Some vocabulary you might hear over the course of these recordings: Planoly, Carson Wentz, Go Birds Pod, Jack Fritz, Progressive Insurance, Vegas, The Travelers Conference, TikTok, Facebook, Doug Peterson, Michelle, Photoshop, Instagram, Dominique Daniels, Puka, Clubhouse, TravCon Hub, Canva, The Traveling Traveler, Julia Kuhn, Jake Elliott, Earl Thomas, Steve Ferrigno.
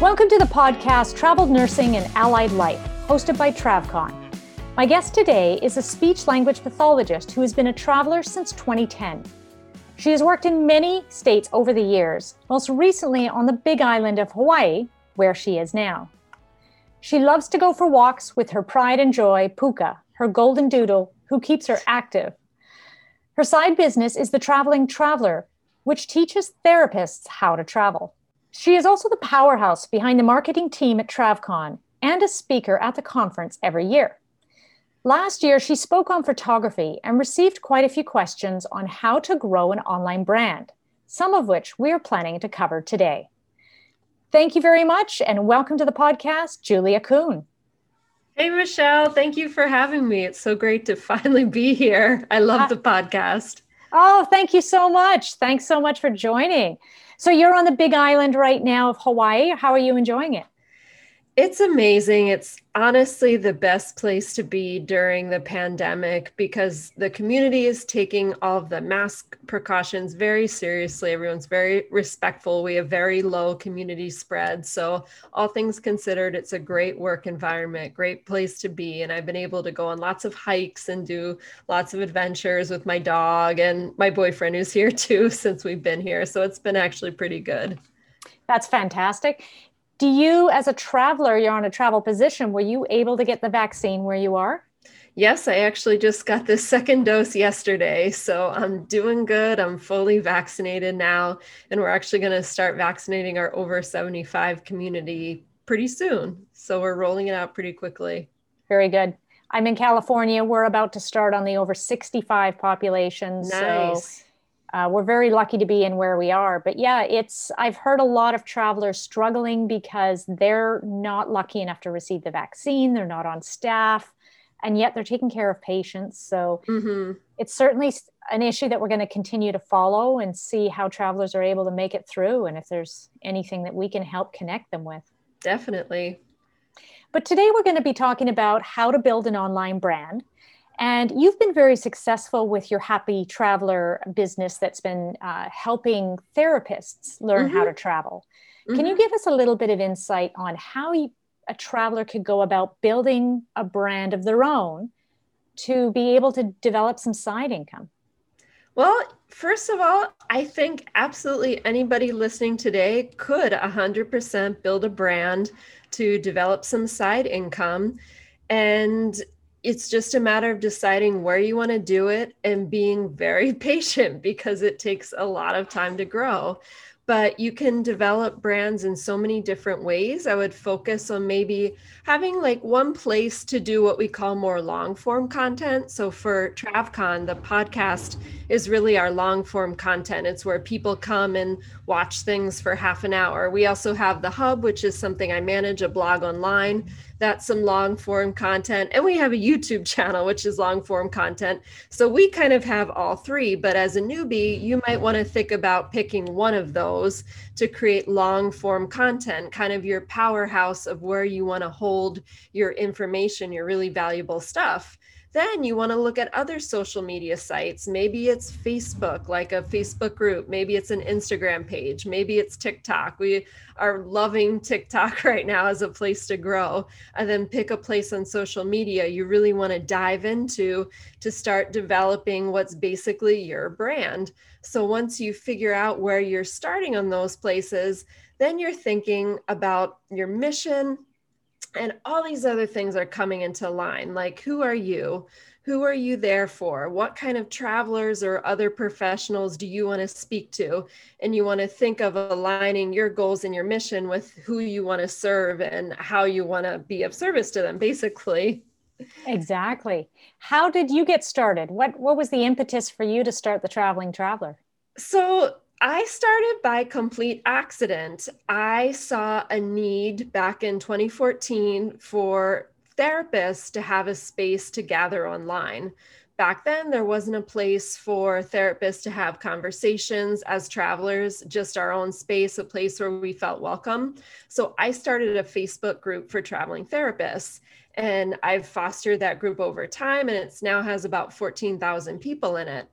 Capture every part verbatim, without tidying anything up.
Welcome to the podcast, Traveled Nursing and Allied Life, hosted by TravCon. My guest today is a speech language pathologist who has been a traveler since twenty ten. She has worked in many states over the years, most recently on the Big Island of Hawaii, where she is now. She loves to go for walks with her pride and joy, Puka, her golden doodle, who keeps her active. Her side business is The Traveling Traveler, which teaches therapists how to travel. She is also the powerhouse behind the marketing team at TravCon and a speaker at the conference every year. Last year, she spoke on photography and received quite a few questions on how to grow an online brand, some of which we are planning to cover today. Thank you very much, and welcome to the podcast, Julia Kuhn. Hey, Michelle. Thank you for having me. It's so great to finally be here. I love uh, the podcast. Oh, thank you so much. Thanks so much for joining. So you're on the Big Island right now of Hawaii. How are you enjoying it? It's amazing. It's honestly the best place to be during the pandemic because the community is taking all of the mask precautions very seriously. Everyone's very respectful. We have very low community spread. So all things considered, it's a great work environment, great place to be. And I've been able to go on lots of hikes and do lots of adventures with my dog and my boyfriend who's here too since we've been here. So it's been actually pretty good. That's fantastic. Do you, as a traveler, you're on a travel position, were you able to get the vaccine where you are? Yes, I actually just got the second dose yesterday. So I'm doing good. I'm fully vaccinated now. And we're actually going to start vaccinating our over seventy-five community pretty soon. So we're rolling it out pretty quickly. Very good. I'm in California. We're about to start on the over sixty-five population. Nice. So Uh, we're very lucky to be in where we are. But yeah, it's I've heard a lot of travelers struggling because they're not lucky enough to receive the vaccine. They're not on staff, and yet they're taking care of patients. So mm-hmm. It's certainly an issue that we're going to continue to follow and see how travelers are able to make it through and if there's anything that we can help connect them with. Definitely. But today we're going to be talking about how to build an online brand. And you've been very successful with your Happy Traveler business that's been uh, helping therapists learn mm-hmm. how to travel. Mm-hmm. Can you give us a little bit of insight on how you, a traveler could go about building a brand of their own to be able to develop some side income? Well, first of all, I think absolutely anybody listening today could one hundred percent build a brand to develop some side income. And it's just a matter of deciding where you want to do it and being very patient because it takes a lot of time to grow. But you can develop brands in so many different ways. I would focus on maybe having like one place to do what we call more long form content. So for TravCon, the podcast is really our long form content. It's where people come and watch things for half an hour. We also have the Hub, which is something I manage, a blog online. That's some long form content. And we have a YouTube channel, which is long form content. So we kind of have all three, but as a newbie, you might want to think about picking one of those to create long form content, kind of your powerhouse of where you want to hold your information, your really valuable stuff. Then you want to look at other social media sites. Maybe it's Facebook, like a Facebook group. Maybe it's an Instagram page. Maybe it's TikTok. We are loving TikTok right now as a place to grow. And then pick a place on social media you really want to dive into to start developing what's basically your brand. So once you figure out where you're starting on those places, then you're thinking about your mission, and all these other things are coming into line, like who are you? Who are you there for? What kind of travelers or other professionals do you want to speak to? And you want to think of aligning your goals and your mission with who you want to serve and how you want to be of service to them, basically. Exactly. How did you get started? What what was the impetus for you to start The Traveling Traveler? So I started by complete accident. I saw a need back in twenty fourteen for therapists to have a space to gather online. Back then, there wasn't a place for therapists to have conversations as travelers, just our own space, a place where we felt welcome. So I started a Facebook group for traveling therapists. And I've fostered that group over time, and it now has about fourteen thousand people in it.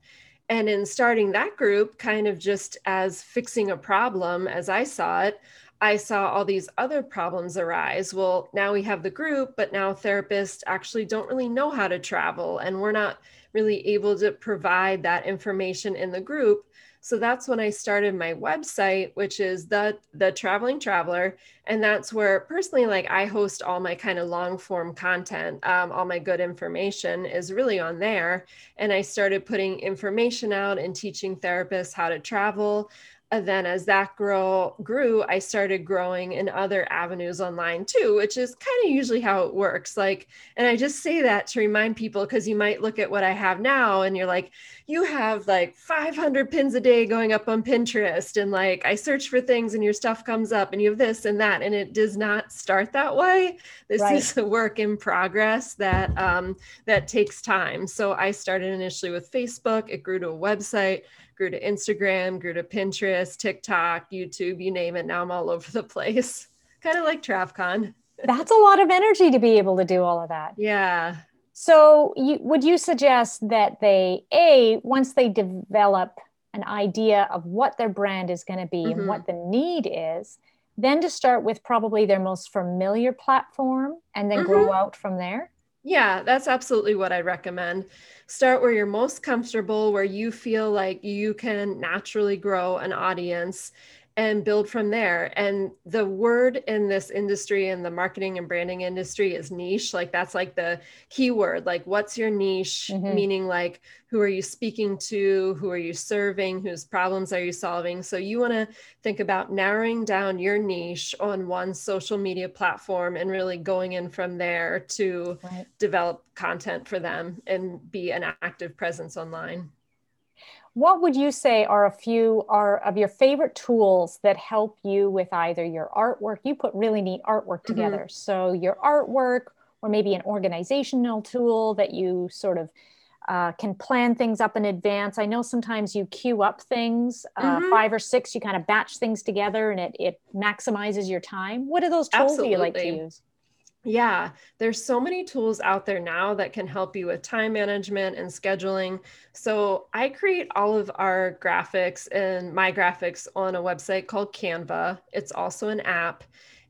And in starting that group, kind of just as fixing a problem as I saw it, I saw all these other problems arise. Well, now we have the group, but now therapists actually don't really know how to travel, and we're not really able to provide that information in the group. So that's when I started my website, which is the, the Traveling Traveler. And that's where personally, like, I host all my kind of long form content. Um, all my good information is really on there. And I started putting information out and teaching therapists how to travel. And then as that grow, grew, I started growing in other avenues online too, which is kind of usually how it works. Like, and I just say that to remind people, because you might look at what I have now and you're like, you have like five hundred pins a day going up on Pinterest, and like I search for things and your stuff comes up and you have this and that, and it does not start that way. This right. is a work in progress that um, that takes time. So I started initially with Facebook, it grew to a website, grew to Instagram, grew to Pinterest, TikTok, YouTube, you name it. Now I'm all over the place, kind of like TravCon. That's a lot of energy to be able to do all of that. Yeah. So you, would you suggest that they, A, once they develop an idea of what their brand is going to be mm-hmm. and what the need is, then to start with probably their most familiar platform and then mm-hmm. grow out from there? Yeah, that's absolutely what I recommend. Start where you're most comfortable, where you feel like you can naturally grow an audience, and build from there. And the word in this industry, in the marketing and branding industry, is niche. Like, that's like the key word, like, what's your niche? Mm-hmm. Meaning, like, who are you speaking to? Who are you serving? Whose problems are you solving? So you want to think about narrowing down your niche on one social media platform and really going in from there to right. develop content for them and be an active presence online. What would you say are a few are of your favorite tools that help you with either your artwork? You put really neat artwork together. Mm-hmm. So your artwork, or maybe an organizational tool that you sort of uh, can plan things up in advance. I know sometimes you queue up things, uh, mm-hmm. five or six, you kind of batch things together and it, it maximizes your time. What are those tools Absolutely. that you like to use? Yeah, there's so many tools out there now that can help you with time management and scheduling. So I create all of our graphics and my graphics on a website called Canva. It's also an app,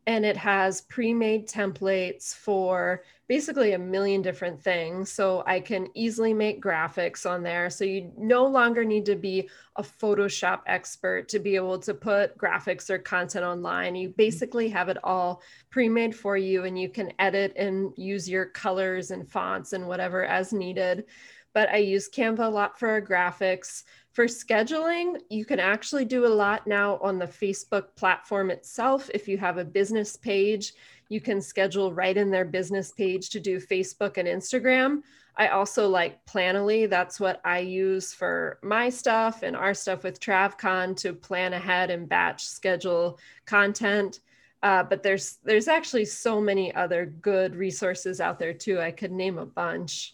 and it has pre-made templates for basically a million different things. So I can easily make graphics on there. So you no longer need to be a Photoshop expert to be able to put graphics or content online. You basically have it all pre-made for you, and you can edit and use your colors and fonts and whatever as needed. But I use Canva a lot for our graphics. For scheduling, you can actually do a lot now on the Facebook platform itself. If you have a business page, you can schedule right in their business page to do Facebook and Instagram. I also like Planoly. That's what I use for my stuff and our stuff with TravCon to plan ahead and batch schedule content. Uh, but there's there's actually so many other good resources out there too. I could name a bunch.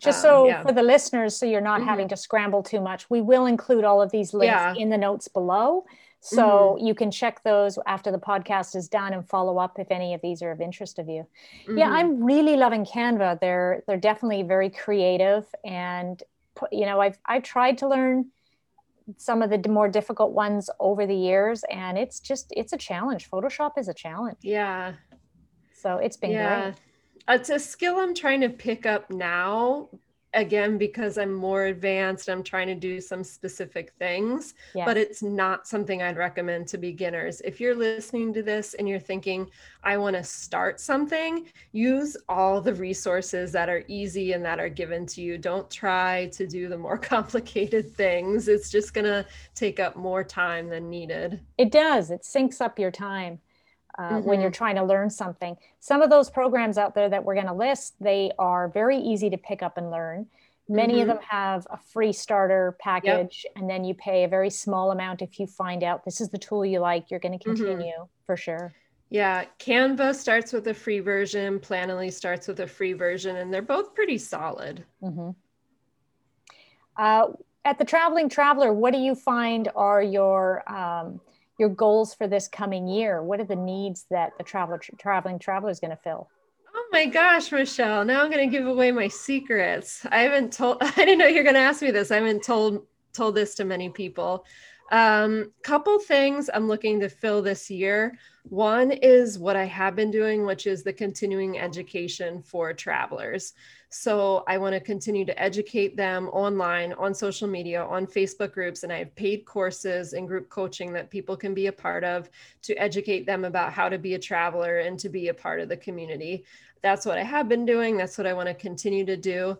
Just so um, yeah. for the listeners, so you're not mm-hmm. having to scramble too much, we will include all of these links yeah. in the notes below. So mm-hmm. you can check those after the podcast is done and follow up if any of these are of interest of you. Mm-hmm. Yeah, I'm really loving Canva. They're they're definitely very creative, and you know, I've I've tried to learn some of the more difficult ones over the years, and it's just it's a challenge. Photoshop is a challenge. Yeah. So it's been yeah. great. It's a skill I'm trying to pick up now, again, because I'm more advanced. I'm trying to do some specific things, yes. but it's not something I'd recommend to beginners. If you're listening to this and you're thinking, I want to start something, use all the resources that are easy and that are given to you. Don't try to do the more complicated things. It's just going to take up more time than needed. It does. It sinks up your time. Uh, mm-hmm. When you're trying to learn something. Some of those programs out there that we're going to list, they are very easy to pick up and learn. Many mm-hmm. of them have a free starter package, yep. and then you pay a very small amount if you find out this is the tool you like, you're going to continue mm-hmm. for sure. Yeah, Canva starts with a free version, Planoly starts with a free version, and they're both pretty solid. Mm-hmm. Uh, at the Traveling Traveler, what do you find are your... Um, your goals for this coming year? What are the needs that the traveler, tra- traveling traveler is going to fill? Oh my gosh, Michelle, now I'm going to give away my secrets. I haven't told, I didn't know you're going to ask me this. I haven't told, told this to many people. Um, couple things I'm looking to fill this year. One is what I have been doing, which is the continuing education for travelers. So I want to continue to educate them online, on social media, on Facebook groups, and I have paid courses and group coaching that people can be a part of to educate them about how to be a traveler and to be a part of the community. That's what I have been doing. That's what I want to continue to do.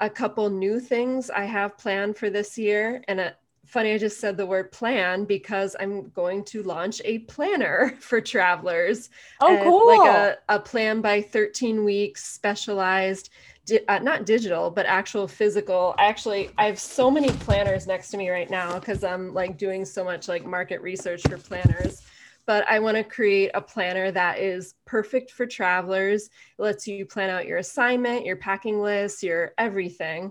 A couple new things I have planned for this year, and a funny, I just said the word plan because I'm going to launch a planner for travelers. Oh, cool. Like a, a plan by thirteen weeks, specialized, di- uh, not digital, but actual physical. Actually, I have so many planners next to me right now because I'm like doing so much like market research for planners. But I want to create a planner that is perfect for travelers. It lets you plan out your assignment, your packing list, your everything.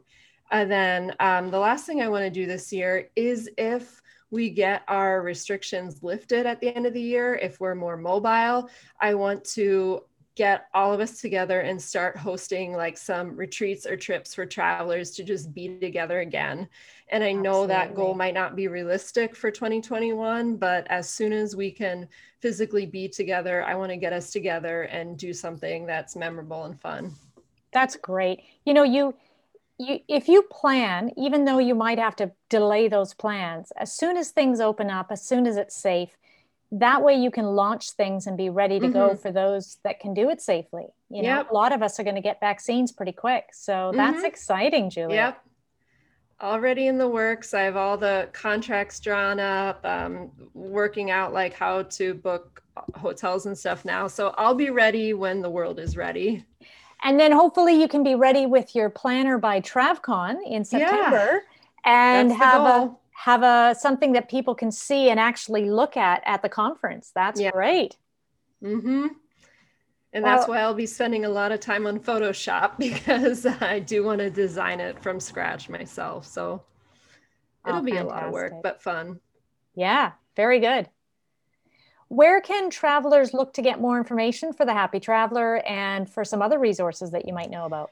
And then um, the last thing I want to do this year is if we get our restrictions lifted at the end of the year, if we're more mobile, I want to get all of us together and start hosting like some retreats or trips for travelers to just be together again. And I know Absolutely. That goal might not be realistic for twenty twenty-one, but as soon as we can physically be together, I want to get us together and do something that's memorable and fun. That's great. You know, you... You, if you plan, even though you might have to delay those plans, as soon as things open up, as soon as it's safe, that way you can launch things and be ready to mm-hmm. go for those that can do it safely. You yep. know, a lot of us are going to get vaccines pretty quick. So mm-hmm. that's exciting, Julia. Yep. Already in the works. I have all the contracts drawn up, um, working out like how to book hotels and stuff now. So I'll be ready when the world is ready. And then hopefully you can be ready with your planner by TravCon in September yeah, and have a, have a something that people can see and actually look at at the conference. That's yeah. great. Mm-hmm. And well, that's why I'll be spending a lot of time on Photoshop because I do want to design it from scratch myself. So it'll oh, be fantastic. A lot of work, but fun. Yeah, very good. Where can travelers look to get more information for the Happy Traveler and for some other resources that you might know about?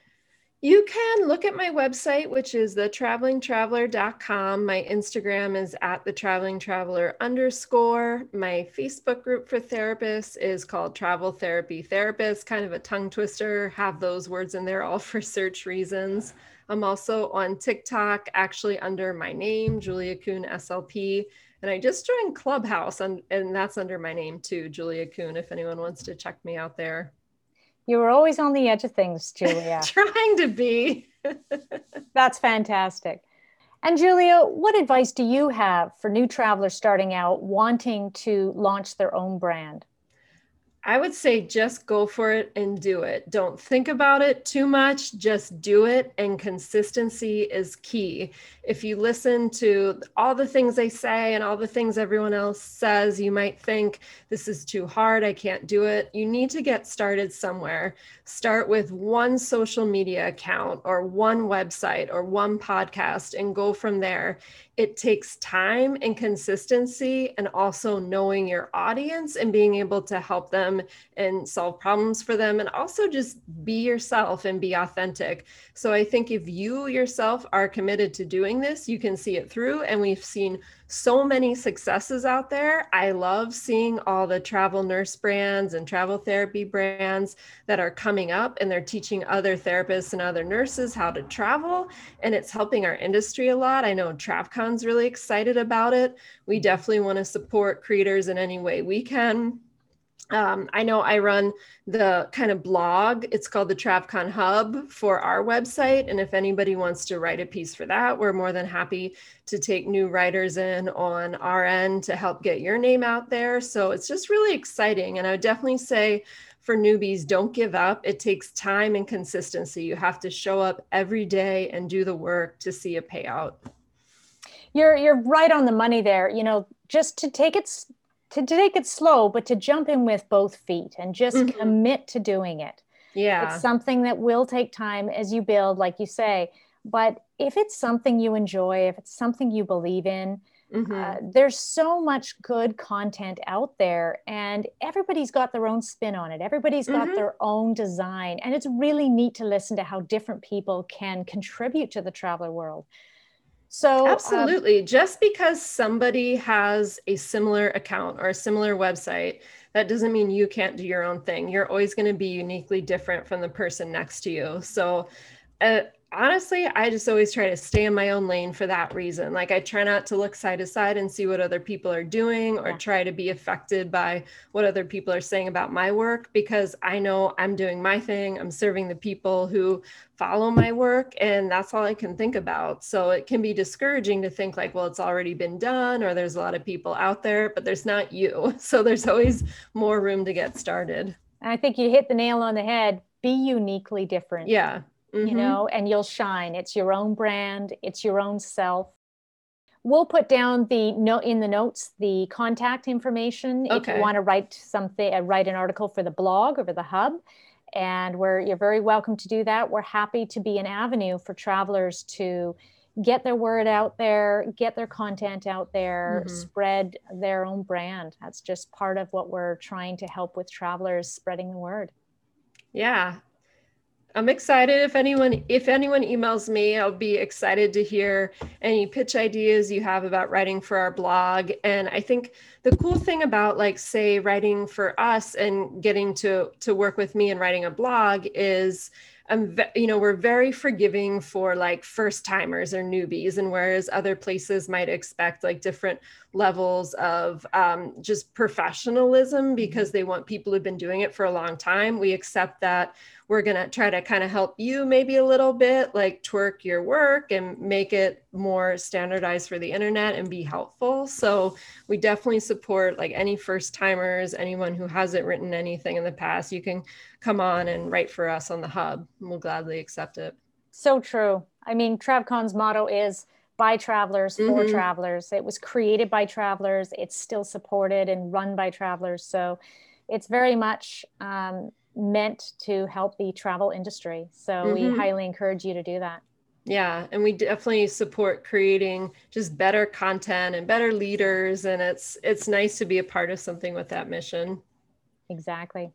You can look at my website, which is the traveling traveler dot com. My Instagram is at the traveling traveler underscore. My Facebook group for therapists is called Travel Therapy Therapists, kind of a tongue twister, have those words in there all for search reasons. I'm also on TikTok, actually under my name, Julia Kuhn S L P. And I just joined Clubhouse, and, and that's under my name too, Julia Kuhn, if anyone wants to check me out there. You were always on the edge of things, Julia. Trying to be. That's fantastic. And Julia, what advice do you have for new travelers starting out wanting to launch their own brand? I would say just go for it and do it. Don't think about it too much. Just do it. And consistency is key. If you listen to all the things they say and all the things everyone else says, you might think this is too hard. I can't do it. You need to get started somewhere. Start with one social media account or one website or one podcast and go from there. It takes time and consistency and also knowing your audience and being able to help them and solve problems for them and also just be yourself and be authentic. So I think if you yourself are committed to doing this, you can see it through. And we've seen so many successes out there. I love seeing all the travel nurse brands and travel therapy brands that are coming up and they're teaching other therapists and other nurses how to travel. And it's helping our industry a lot. I know TravCon's really excited about it. We definitely want to support creators in any way we can. Um, I know I run the kind of blog, it's called the TravCon Hub for our website. And if anybody wants to write a piece for that, we're more than happy to take new writers in on our end to help get your name out there. So it's just really exciting. And I would definitely say for newbies, don't give up. It takes time and consistency. You have to show up every day and do the work to see a payout. You're, you're right on the money there. You know, just to take it To, to take it slow, but to jump in with both feet and just mm-hmm. commit to doing it. Yeah. It's something that will take time as you build, like you say, but if it's something you enjoy, if it's something you believe in, mm-hmm. uh, there's so much good content out there and everybody's got their own spin on it. Everybody's got mm-hmm. their own design. And it's really neat to listen to how different people can contribute to the traveler world. So absolutely. Um, just because somebody has a similar account or a similar website, that doesn't mean you can't do your own thing. You're always going to be uniquely different from the person next to you. So uh, honestly, I just always try to stay in my own lane for that reason. Like I try not to look side to side and see what other people are doing or yeah. try to be affected by what other people are saying about my work, because I know I'm doing my thing. I'm serving the people who follow my work, and that's all I can think about. So it can be discouraging to think like, well, it's already been done, or there's a lot of people out there, but there's not you. So there's always more room to get started. I think you hit the nail on the head. Be uniquely different. Yeah. Mm-hmm. You know, and you'll shine. It's your own brand. It's your own self. We'll put down the note in the notes, the contact information. Okay. If you want to write something, uh, write an article for the blog or for the hub. And we're, you're very welcome to do that. We're happy to be an avenue for travelers to get their word out there, get their content out there, mm-hmm. spread their own brand. That's just part of what we're trying to help with travelers, spreading the word. Yeah. I'm excited. If anyone, if anyone emails me, I'll be excited to hear any pitch ideas you have about writing for our blog. And I think the cool thing about, like, say, writing for us and getting to, to work with me and writing a blog is, um, you know, we're very forgiving for like first timers or newbies. And whereas other places might expect like different levels of um, just professionalism because they want people who've been doing it for a long time, we accept that we're going to try to kind of help you maybe a little bit, like twerk your work and make it more standardized for the internet and be helpful. So we definitely support like any first timers, anyone who hasn't written anything in the past. You can come on and write for us on the hub, and we'll gladly accept it. So true. I mean, TravCon's motto is by travelers, for mm-hmm. travelers. It was created by travelers. It's still supported and run by travelers. So it's very much um, meant to help the travel industry. So mm-hmm. we highly encourage you to do that. Yeah. And we definitely support creating just better content and better leaders. And it's, it's nice to be a part of something with that mission. Exactly.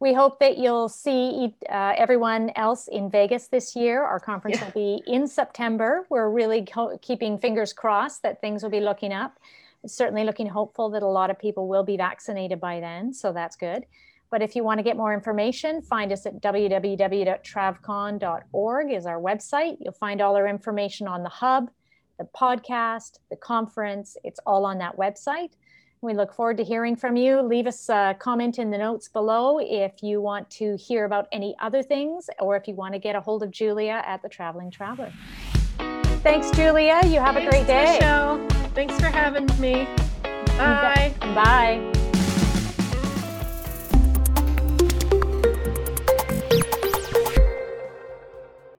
We hope that you'll see uh, everyone else in Vegas this year. Our conference yeah. will be in September. We're really co- keeping fingers crossed that things will be looking up. It's certainly looking hopeful that a lot of people will be vaccinated by then. So that's good. But if you want to get more information, find us at w w w dot travcon dot org is our website. You'll find all our information on the hub, the podcast, the conference. It's all on that website. We look forward to hearing from you. Leave us a comment in the notes below if you want to hear about any other things, or if you want to get a hold of Julia at The Traveling Traveler. Thanks, Julia. You have Thanks, a great day. Michelle. Thanks for having me. Bye. Bye.